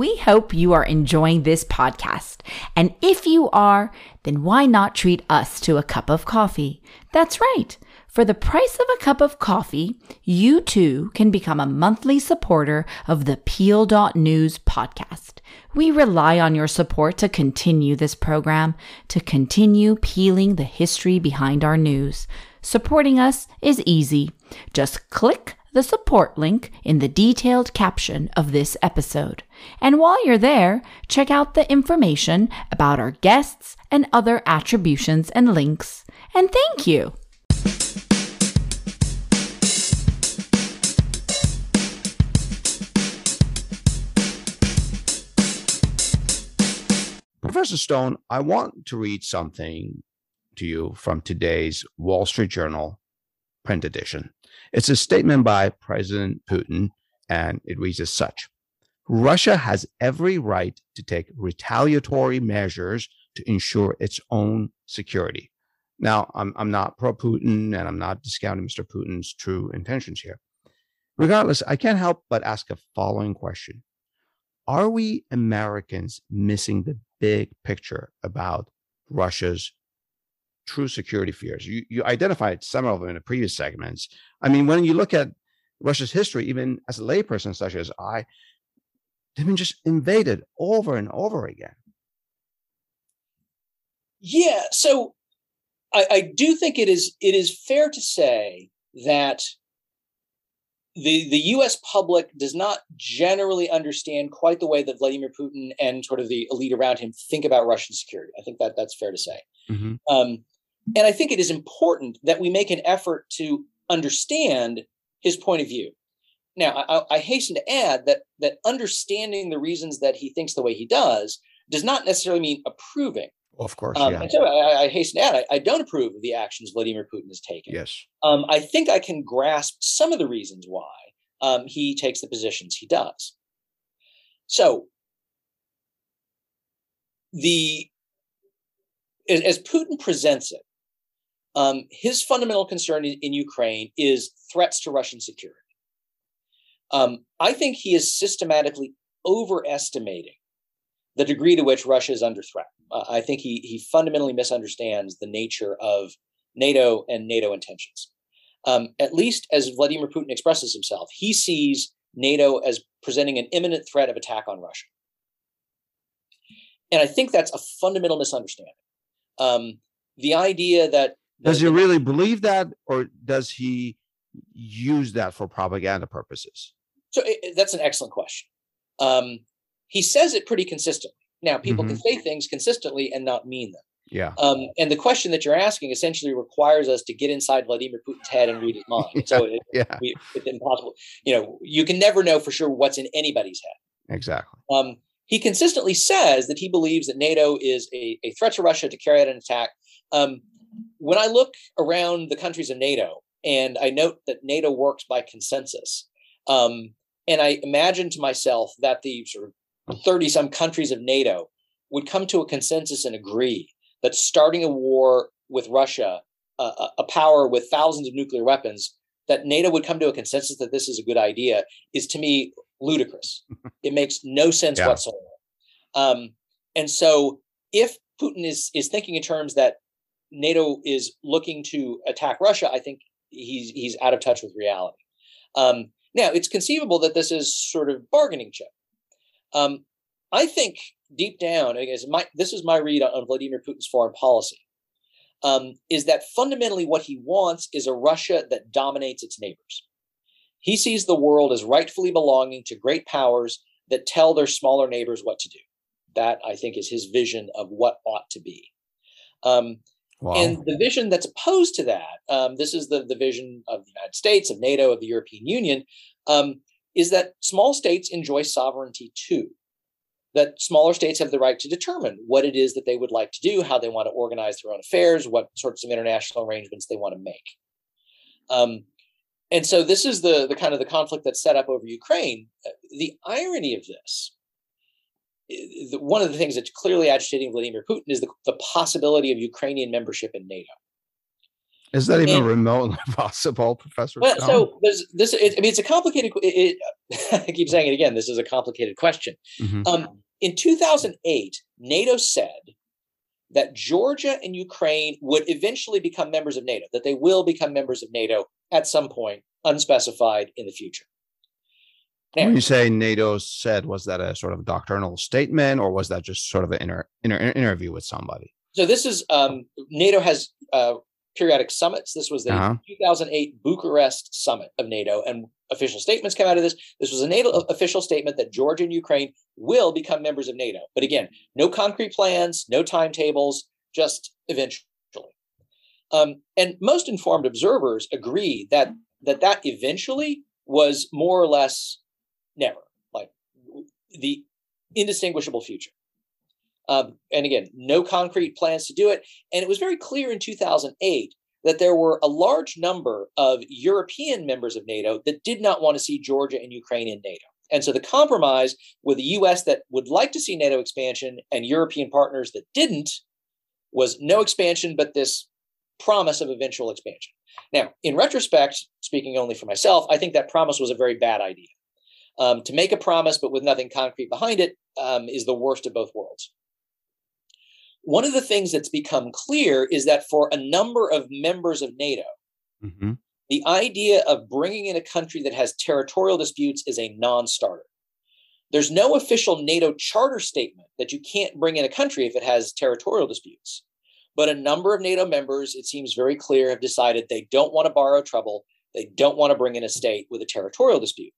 We hope you are enjoying this podcast. And if you are, then why not treat us to a cup of coffee? That's right. For the price of a cup of coffee, you too can become a monthly supporter of the Peel dot news podcast. We rely on your support to continue this program, to continue peeling the history behind our news. Supporting us is easy. Just click the support link in the detailed caption of this episode. And while you're there, check out the information about our guests and other attributions and links. And thank you. Professor Stone, I want to read something to you from today's Wall Street Journal print edition. It's a statement by President Putin, and it reads as such. Russia has every right to take retaliatory measures to ensure its own security. Now, I'm, I'm not pro-Putin, and I'm not discounting Mister Putin's true intentions here. Regardless, I can't help but ask the following question. Are we Americans missing the big picture about Russia's true security fears? You, you identified some of them in the previous segments. I mean, when you look at Russia's history, even as a layperson such as I, They've been just invaded over and over again. Yeah, so I, I do think it is it is fair to say that the the U S public does not generally understand quite the way that Vladimir Putin and sort of the elite around him think about Russian security. I think that that's fair to say. Mm-hmm. Um, and I think it is important that we make an effort to understand his point of view. Now, I, I hasten to add that that understanding the reasons that he thinks the way he does does not necessarily mean approving. Of course, um, yeah. And so I, I hasten to add, I, I don't approve of the actions Vladimir Putin is taking. Yes. Um, I think I can grasp some of the reasons why um, he takes the positions he does. So, the as, as Putin presents it, um, his fundamental concern in, in Ukraine is threats to Russian security. Um, I think he is systematically overestimating the degree to which Russia is under threat. Uh, I think he he fundamentally misunderstands the nature of NATO and NATO intentions. Um, at least as Vladimir Putin expresses himself, he sees NATO as presenting an imminent threat of attack on Russia. And I think that's a fundamental misunderstanding. Um, the idea that... Does he really believe that, or does he use that for propaganda purposes? So it, that's an excellent question. Um, he says it pretty consistently. Now, people mm-hmm. can say things consistently and not mean them. Yeah. Um, and the question that you're asking essentially requires us to get inside Vladimir Putin's head and read his mind. yeah, so it, yeah. it, it's impossible. You know, you can never know for sure what's in anybody's head. Exactly. Um, he consistently says that he believes that NATO is a, a threat to Russia to carry out an attack. Um, when I look around the countries of NATO, and I note that NATO works by consensus, um, and I imagine to myself that the sort of thirty-some countries of NATO would come to a consensus and agree that starting a war with Russia, uh, a power with thousands of nuclear weapons, that NATO would come to a consensus that this is a good idea, is to me ludicrous. It makes no sense yeah. whatsoever. Um, and so if Putin is, is thinking in terms that NATO is looking to attack Russia, I think he's, he's out of touch with reality. Um, now, it's conceivable that this is sort of bargaining chip. Um, I think deep down, I guess my, this is my read on, on Vladimir Putin's foreign policy, um, is that fundamentally what he wants is a Russia that dominates its neighbors. He sees the world as rightfully belonging to great powers that tell their smaller neighbors what to do. That, I think, is his vision of what ought to be. Um, wow. And the vision that's opposed to that, um, this is the, the vision of the United States, of NATO, of the European Union, um, is that small states enjoy sovereignty too, that smaller states have the right to determine what it is that they would like to do, how they want to organize their own affairs, what sorts of international arrangements they want to make. Um, and so this is the, the kind of the conflict that's set up over Ukraine. The irony of this, the, one of the things that's clearly agitating Vladimir Putin is the, the possibility of Ukrainian membership in NATO. Is that even and, remotely possible, Professor? Well, Stone? so there's this. It, I mean, it's a complicated. It, it, I keep saying it again. This is a complicated question. Mm-hmm. Um, in two thousand eight, NATO said that Georgia and Ukraine would eventually become members of NATO. That they will become members of NATO at some point, unspecified in the future. Now, when you say NATO said, was that a sort of doctrinal statement, or was that just sort of an inter, inter, interview with somebody? So this is um, NATO has. Uh, periodic summits. This was the uh-huh. two thousand eight Bucharest summit of NATO, and official statements come out of this. This was a NATO official statement that Georgia and Ukraine will become members of NATO. But again, no concrete plans, no timetables, just eventually. Um, and most informed observers agree that, that that eventually was more or less never, like the indistinguishable future. Um, and again, no concrete plans to do it. And it was very clear in two thousand eight that there were a large number of European members of NATO that did not want to see Georgia and Ukraine in NATO. And so the compromise with the U S that would like to see NATO expansion and European partners that didn't was no expansion, but this promise of eventual expansion. Now, in retrospect, speaking only for myself, I think that promise was a very bad idea. Um, to make a promise, but with nothing concrete behind it, um, is the worst of both worlds. One of the things that's become clear is that for a number of members of NATO, mm-hmm. the idea of bringing in a country that has territorial disputes is a non-starter. There's no official NATO charter statement that you can't bring in a country if it has territorial disputes. But a number of NATO members, it seems very clear, have decided they don't want to borrow trouble. They don't want to bring in a state with a territorial dispute.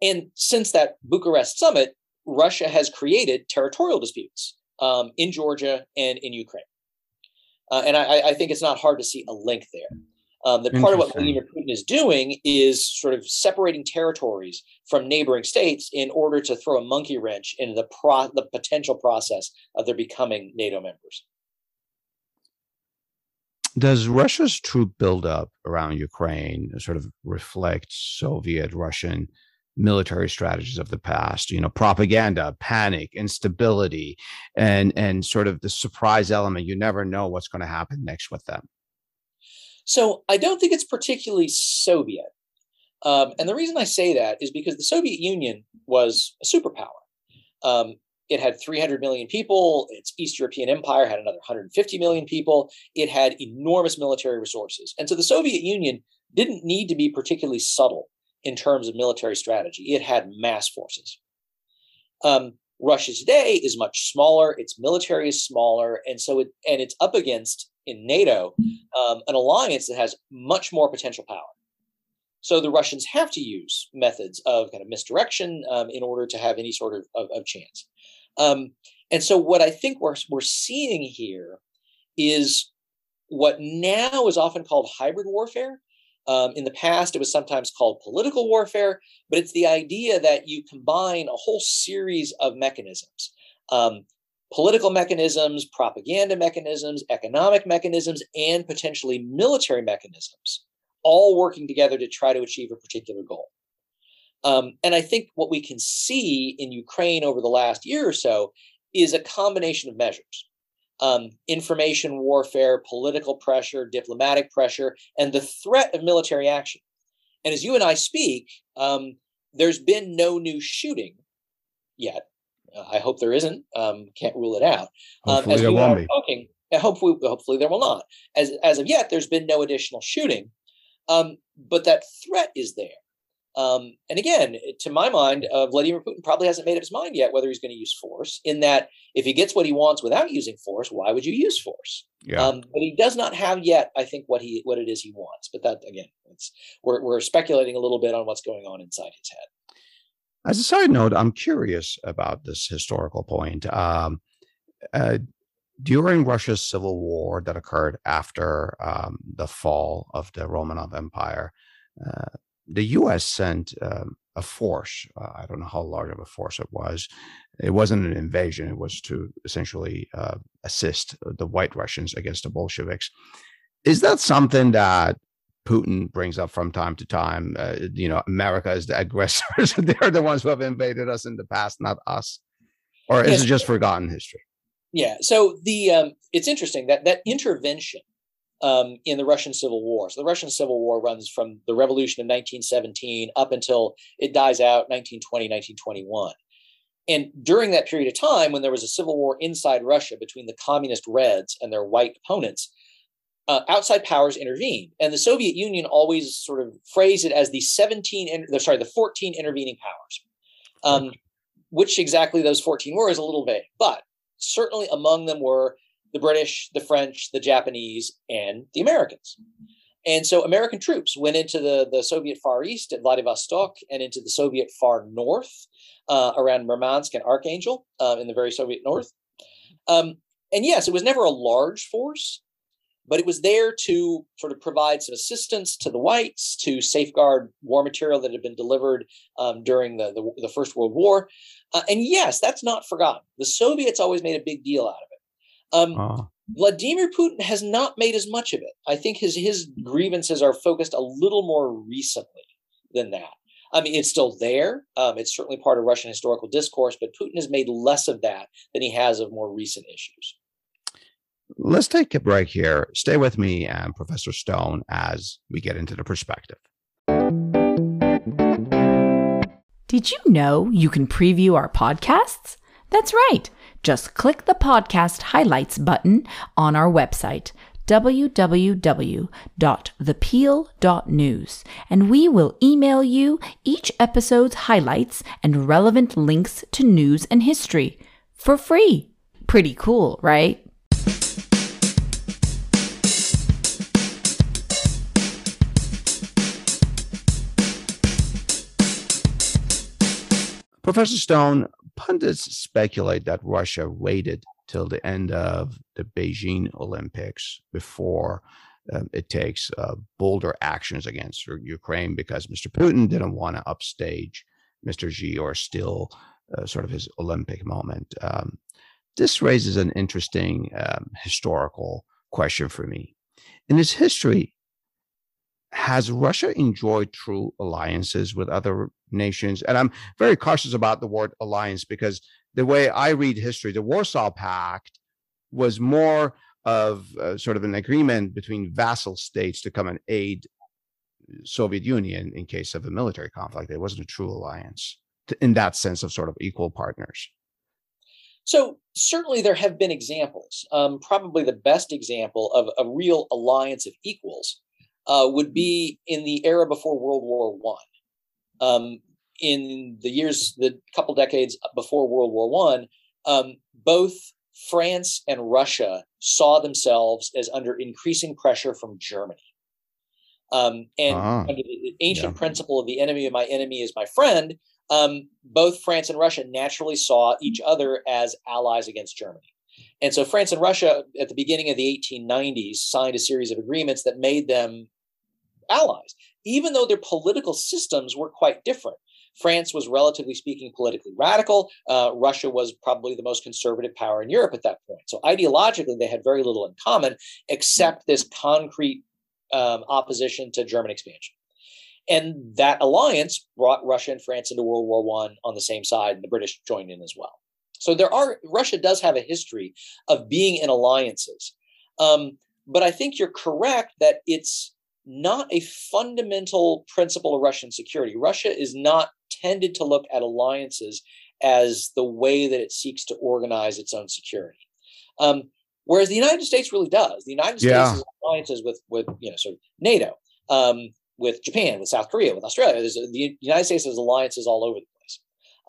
And since that Bucharest summit, Russia has created territorial disputes um, in Georgia and in Ukraine. Uh, and I, I think it's not hard to see a link there. Um, that part of what Vladimir Putin is doing is sort of separating territories from neighboring states in order to throw a monkey wrench into the, pro- the potential process of their becoming NATO members. Does Russia's troop buildup around Ukraine sort of reflect Soviet Russian military strategies of the past, you know, propaganda, panic, instability, and, and sort of the surprise element? You never know what's going to happen next with them. So I don't think it's particularly Soviet. Um, and the reason I say that is because the Soviet Union was a superpower. Um, it had three hundred million people. Its East European empire had another one hundred fifty million people. It had enormous military resources. And so the Soviet Union didn't need to be particularly subtle in terms of military strategy. It had mass forces. Um, Russia today is much smaller. Its military is smaller. And so it, and it's up against, in NATO, um, an alliance that has much more potential power. So the Russians have to use methods of kind of misdirection um, in order to have any sort of, of, of chance. Um, and so what I think we're, we're seeing here is what now is often called hybrid warfare. Um, in the past, it was sometimes called political warfare, but it's the idea that you combine a whole series of mechanisms. Um, Political mechanisms, propaganda mechanisms, economic mechanisms, and potentially military mechanisms, all working together to try to achieve a particular goal. Um, and I think what we can see in Ukraine over the last year or so is a combination of measures, um, information warfare, political pressure, diplomatic pressure, and the threat of military action. And as you and I speak, um, there's been no new shooting yet. I hope there isn't. Um, can't rule it out. Um, hopefully as there we won't be. Talking, hopefully, hopefully there will not. As as of yet, there's been no additional shooting, um, but that threat is there. Um, and again, to my mind, uh, Vladimir Putin probably hasn't made up his mind yet whether he's going to use force. In that, if he gets what he wants without using force, why would you use force? Yeah. Um, but he does not have yet, I think, what he what it is he wants. But that again, it's, we're we're speculating a little bit on what's going on inside his head. As a side note, I'm curious about this historical point. Um, uh, during Russia's civil war that occurred after um, the fall of the Romanov Empire, uh, the U S sent um, a force. Uh, I don't know how large of a force it was. It wasn't an invasion. It was to essentially uh, assist the White Russians against the Bolsheviks. Is that something that Putin brings up from time to time? Uh, you know, America is the aggressors. They're the ones who have invaded us in the past, not us. Or is yes. it just forgotten history? Yeah. So the um, it's interesting that that intervention um, in the Russian Civil War. So the Russian Civil War runs from the revolution of nineteen seventeen up until it dies out, nineteen twenty, nineteen twenty-one. And during that period of time, when there was a civil war inside Russia between the communist Reds and their white opponents, Uh, outside powers intervened, and the Soviet Union always sort of phrased it as the seventeen, sorry, the fourteen intervening powers, um, which exactly those fourteen were is a little vague, but certainly among them were the British, the French, the Japanese, and the Americans. And so American troops went into the, the Soviet Far East at Vladivostok and into the Soviet Far North uh, around Murmansk and Archangel uh, in the very Soviet North. Um, and yes, it was never a large force, but it was there to sort of provide some assistance to the whites, to safeguard war material that had been delivered um, during the, the, the First World War. Uh, and yes, that's not forgotten. The Soviets always made a big deal out of it. Um, oh. Vladimir Putin has not made as much of it. I think his, his grievances are focused a little more recently than that. I mean, it's still there. Um, it's certainly part of Russian historical discourse, but Putin has made less of that than he has of more recent issues. Let's take a break here. Stay with me and Professor Stone as we get into the perspective. Did you know you can preview our podcasts? That's right. Just click the podcast highlights button on our website, w w w dot the peel dot news, and we will email you each episode's highlights and relevant links to news and history for free. Pretty cool, right? Professor Stone, pundits speculate that Russia waited till the end of the Beijing Olympics before um, it takes uh, bolder actions against Ukraine because Mister Putin didn't want to upstage Mister Xi or steal uh, sort of his Olympic moment. Um, this raises an interesting um, historical question for me. In its history, has Russia enjoyed true alliances with other nations? And I'm very cautious about the word alliance because the way I read history, the Warsaw Pact was more of uh, sort of an agreement between vassal states to come and aid Soviet Union in case of a military conflict. It wasn't a true alliance in that sense of sort of equal partners. So certainly there have been examples. Um, probably the best example of a real alliance of equals Uh, would be in the era before World War One. Um, in the years, the couple decades before World War One, um, both France and Russia saw themselves as under increasing pressure from Germany. Um, and ah, under the ancient yeah. principle of the enemy of my enemy is my friend, um, both France and Russia naturally saw each other as allies against Germany. And so France and Russia at the beginning of the eighteen nineties signed a series of agreements that made them allies, even though their political systems were quite different. France was, relatively speaking, politically radical. Uh, Russia was probably the most conservative power in Europe at that point. So ideologically, they had very little in common except this concrete um, opposition to German expansion. And that alliance brought Russia and France into World War One on the same side, and the British joined in as well. So there are, Russia does have a history of being in alliances. Um, but I think you're correct that it's not a fundamental principle of Russian security. Russia is not tended to look at alliances as the way that it seeks to organize its own security. Um, whereas the United States really does. The United States yeah. has alliances with, with, you know, sort of NATO, um, with Japan, with South Korea, with Australia. There's, the United States has alliances all over the place.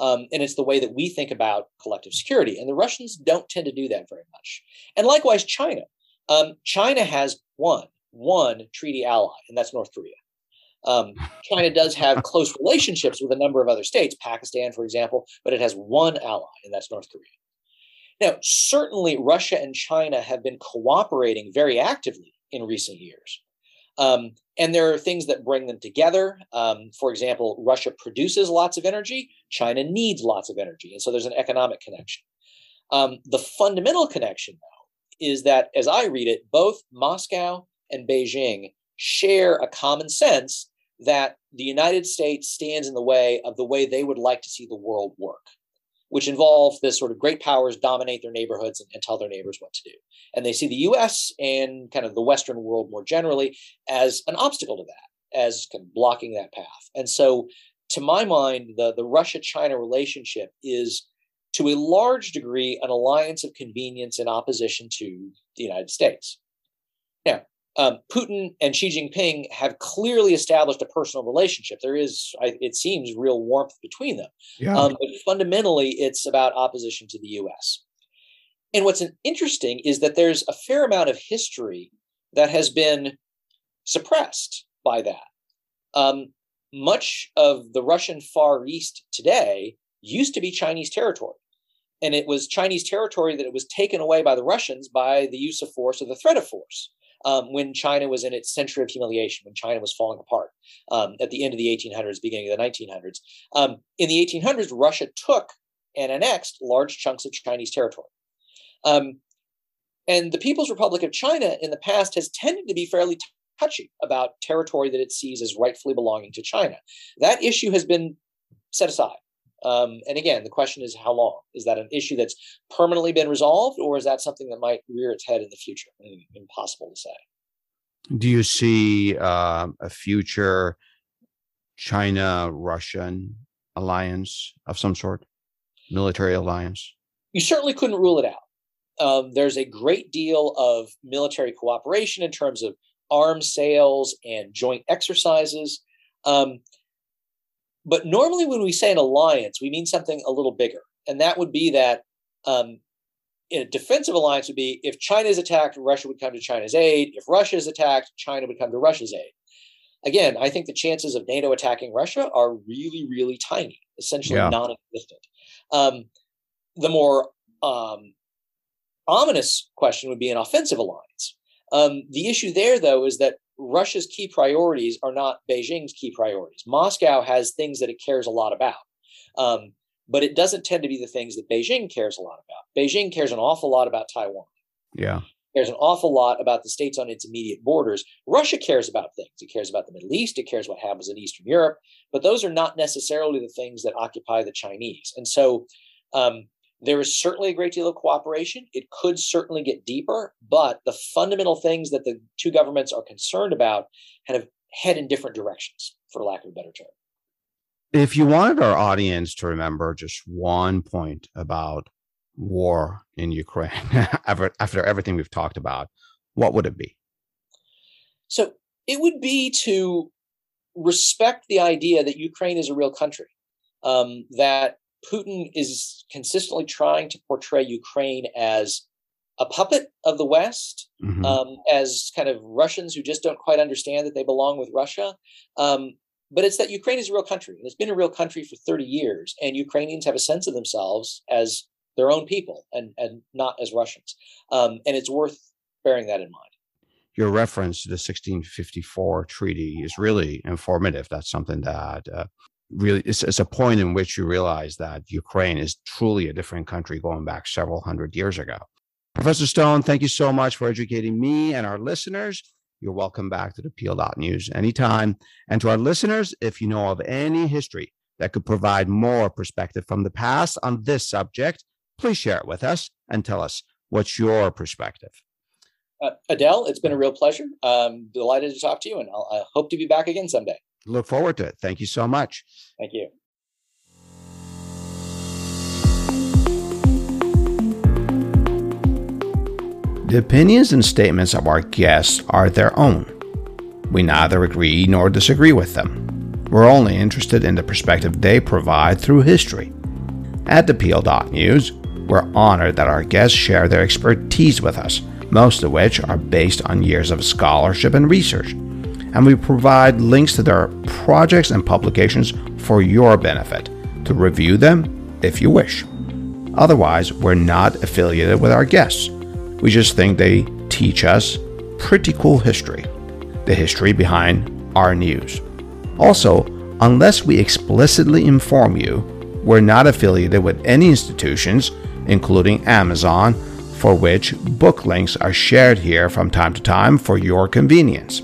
Um, and it's the way that we think about collective security. And the Russians don't tend to do that very much. And likewise, China. Um, China has one, one treaty ally, and that's North Korea. Um, China does have close relationships with a number of other states, Pakistan, for example, but it has one ally, and that's North Korea. Now, certainly Russia and China have been cooperating very actively in recent years. Um, and there are things that bring them together. Um, for example, Russia produces lots of energy. China needs lots of energy. And so there's an economic connection. Um, the fundamental connection, though, is that, as I read it, both Moscow and Beijing share a common sense that the United States stands in the way of the way they would like to see the world work, which involves this sort of great powers dominate their neighborhoods and, and tell their neighbors what to do. And they see the U S and kind of the Western world more generally as an obstacle to that, as kind of blocking that path. And so to my mind, the, the Russia-China relationship is to a large degree an alliance of convenience in opposition to the United States. Now, um, Putin and Xi Jinping have clearly established a personal relationship. There is, I, it seems, real warmth between them. Yeah. Um, but fundamentally, it's about opposition to the U S. And what's interesting is that there's a fair amount of history that has been suppressed by that. Um, much of the Russian Far East today used to be Chinese territory. And it was Chinese territory that it was taken away by the Russians by the use of force or the threat of force. Um, when China was in its century of humiliation, when China was falling apart um, at the end of the eighteen hundreds, beginning of the nineteen hundreds. Um, in the eighteen hundreds, Russia took and annexed large chunks of Chinese territory. Um, and the People's Republic of China in the past has tended to be fairly t- touchy about territory that it sees as rightfully belonging to China. That issue has been set aside. Um, and again, the question is how long? Is that an issue that's permanently been resolved, or is that something that might rear its head in the future? Impossible to say. Do you see uh, a future China-Russian alliance of some sort, military alliance? You certainly couldn't rule it out. um, there's a great deal of military cooperation in terms of arms sales and joint exercises. Um, but normally when we say an alliance, we mean something a little bigger. And that would be that um, in a defensive alliance would be if China is attacked, Russia would come to China's aid. If Russia is attacked, China would come to Russia's aid. Again, I think the chances of NATO attacking Russia are really, really tiny, essentially yeah. non-existent. Um, the more um, ominous question would be an offensive alliance. Um, the issue there, though, is that Russia's key priorities are not Beijing's key priorities. Moscow has things that it cares a lot about, um, but it doesn't tend to be the things that Beijing cares a lot about. Beijing cares an awful lot about Taiwan. Yeah. Cares an awful lot about the states on its immediate borders. Russia cares about things. It cares about the Middle East. It cares what happens in Eastern Europe. But those are not necessarily the things that occupy the Chinese. And so um, there is certainly a great deal of cooperation. It could certainly get deeper, but the fundamental things that the two governments are concerned about kind of head in different directions, for lack of a better term. If you wanted our audience to remember just one point about war in Ukraine after, after everything we've talked about, what would it be? So it would be to respect the idea that Ukraine is a real country, um, that Putin is consistently trying to portray Ukraine as a puppet of the West, mm-hmm. um, as kind of Russians who just don't quite understand that they belong with Russia. Um, But it's that Ukraine is a real country, and it's been a real country for thirty years, and Ukrainians have a sense of themselves as their own people and, and not as Russians. Um, and it's worth bearing that in mind. Your reference to the sixteen fifty-four treaty is really informative. That's something that uh, really it's, it's a point in which you realize that Ukraine is truly a different country going back several hundred years ago. Professor Stone, thank you so much for educating me and our listeners. You're welcome back to the Peel dot news anytime. And to our listeners, if you know of any history that could provide more perspective from the past on this subject, please share it with us and tell us what's your perspective. Uh, Adele, it's been a real pleasure. I'm delighted to talk to you, and I'll, I hope to be back again someday. Look forward to it. Thank you so much. Thank you. The opinions and statements of our guests are their own. We neither agree nor disagree with them. We're only interested in the perspective they provide through history. At the Peel dot news, we're honored that our guests share their expertise with us, most of which are based on years of scholarship and research, and we provide links to their projects and publications for your benefit, to review them if you wish. Otherwise, we're not affiliated with our guests. We just think they teach us pretty cool history, the history behind our news. Also, unless we explicitly inform you, we're not affiliated with any institutions, including Amazon, for which book links are shared here from time to time for your convenience.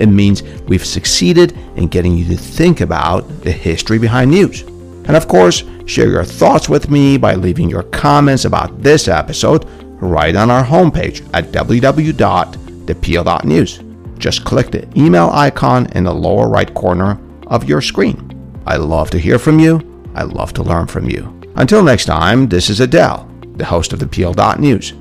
it means we've succeeded in getting you to think about the history behind news. And of course, share your thoughts with me by leaving your comments about this episode right on our homepage at w w w dot the peel dot news. Just click the email icon in the lower right corner of your screen. I love to hear from you. I love to learn from you. Until next time, this is Adele, the host of the Peel dot news.